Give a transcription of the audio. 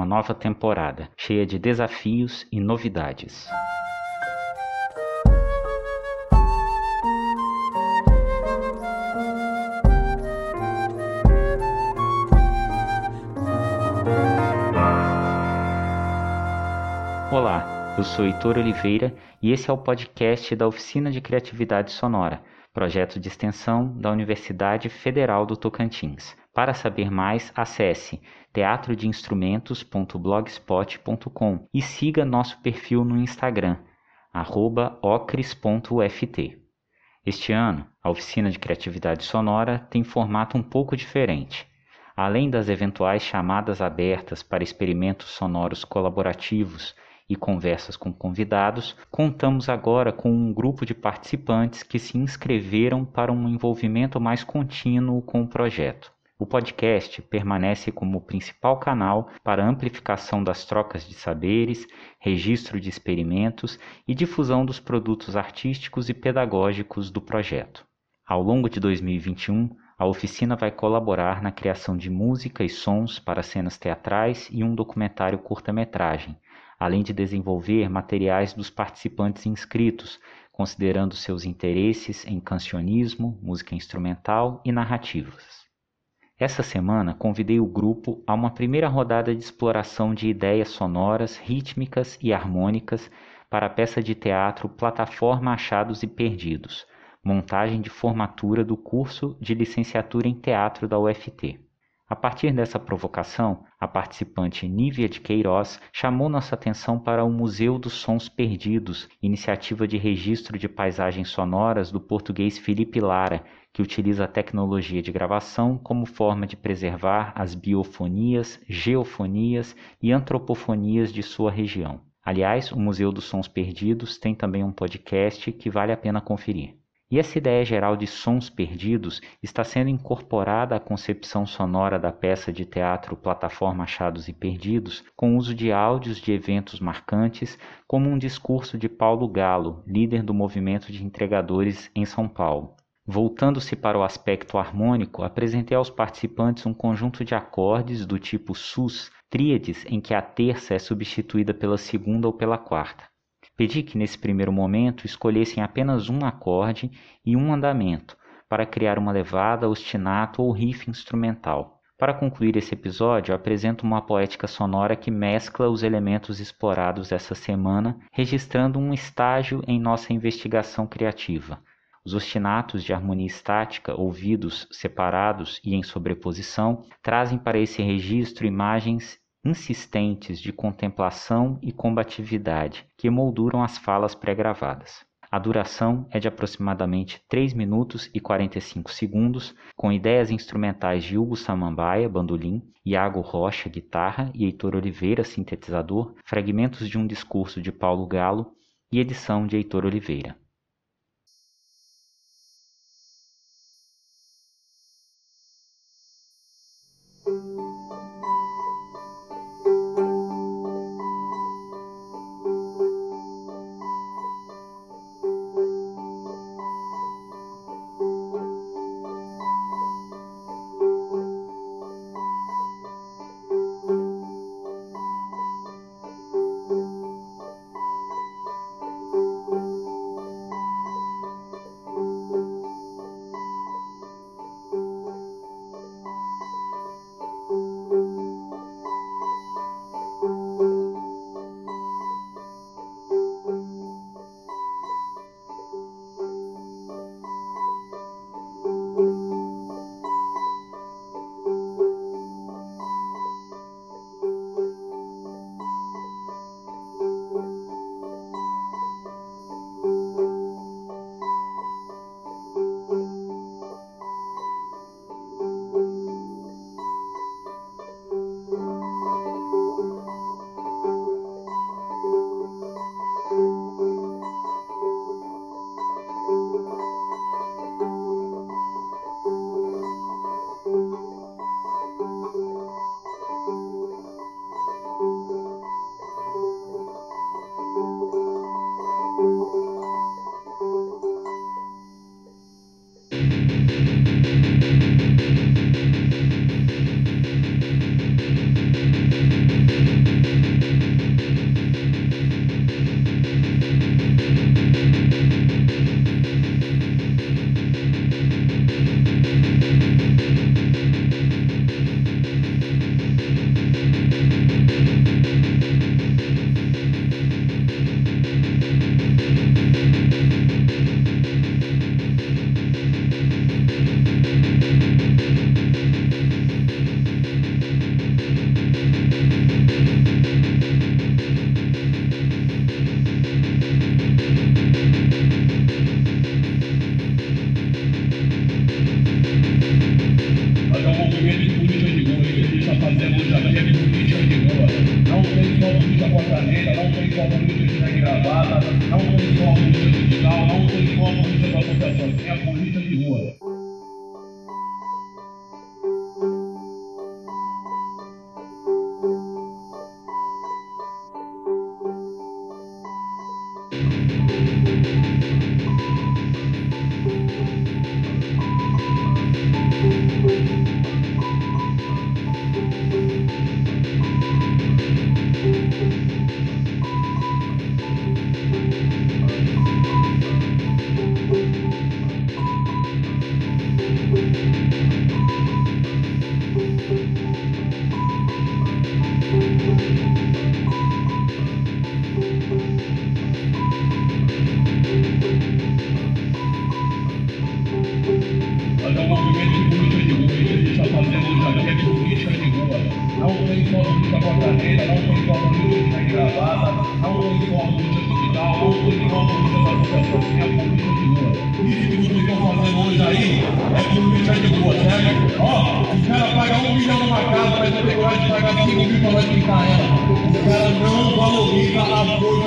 uma nova temporada, cheia de desafios e novidades. Olá, eu sou Heitor Oliveira e esse é o podcast da Oficina de Criatividade Sonora, projeto de extensão da Universidade Federal do Tocantins. Para saber mais, acesse teatrodoinstrumentos.blogspot.com e siga nosso perfil no Instagram, @ocris.uft. Este ano, a Oficina de Criatividade Sonora tem formato um pouco diferente. Além das eventuais chamadas abertas para experimentos sonoros colaborativos e conversas com convidados, contamos agora com um grupo de participantes que se inscreveram para um envolvimento mais contínuo com o projeto. O podcast permanece como o principal canal para amplificação das trocas de saberes, registro de experimentos e difusão dos produtos artísticos e pedagógicos do projeto. Ao longo de 2021, a oficina vai colaborar na criação de música e sons para cenas teatrais e um documentário curta-metragem, além de desenvolver materiais dos participantes inscritos, considerando seus interesses em cancionismo, música instrumental e narrativas. Essa semana, convidei o grupo a uma primeira rodada de exploração de ideias sonoras, rítmicas e harmônicas para a peça de teatro Plataforma Achados e Perdidos, montagem de formatura do curso de licenciatura em teatro da UFT. A partir dessa provocação, a participante Nívia de Queiroz chamou nossa atenção para o Museu dos Sons Perdidos, iniciativa de registro de paisagens sonoras do português Felipe Lara, que utiliza a tecnologia de gravação como forma de preservar as biofonias, geofonias e antropofonias de sua região. Aliás, o Museu dos Sons Perdidos tem também um podcast que vale a pena conferir. E essa ideia geral de sons perdidos está sendo incorporada à concepção sonora da peça de teatro Plataforma Achados e Perdidos, com uso de áudios de eventos marcantes, como um discurso de Paulo Galo, líder do movimento de entregadores em São Paulo. Voltando-se para o aspecto harmônico, apresentei aos participantes um conjunto de acordes do tipo sus, tríades em que a terça é substituída pela segunda ou pela quarta. Pedi que, nesse primeiro momento, escolhessem apenas um acorde e um andamento para criar uma levada, ostinato ou riff instrumental. Para concluir esse episódio, eu apresento uma poética sonora que mescla os elementos explorados essa semana, registrando um estágio em nossa investigação criativa. Os ostinatos de harmonia estática, ouvidos separados e em sobreposição, trazem para esse registro imagens insistentes de contemplação e combatividade, que molduram as falas pré-gravadas. A duração é de aproximadamente 3 minutos e 45 segundos, com ideias instrumentais de Hugo Samambaia, bandolim, Iago Rocha, guitarra, e Heitor Oliveira, sintetizador, fragmentos de um discurso de Paulo Galo e edição de Heitor Oliveira. da direita, não tem como política de gravata, não tem como política digital, não tem como política de associação, é a política de rua. Os caras não valorizam a dor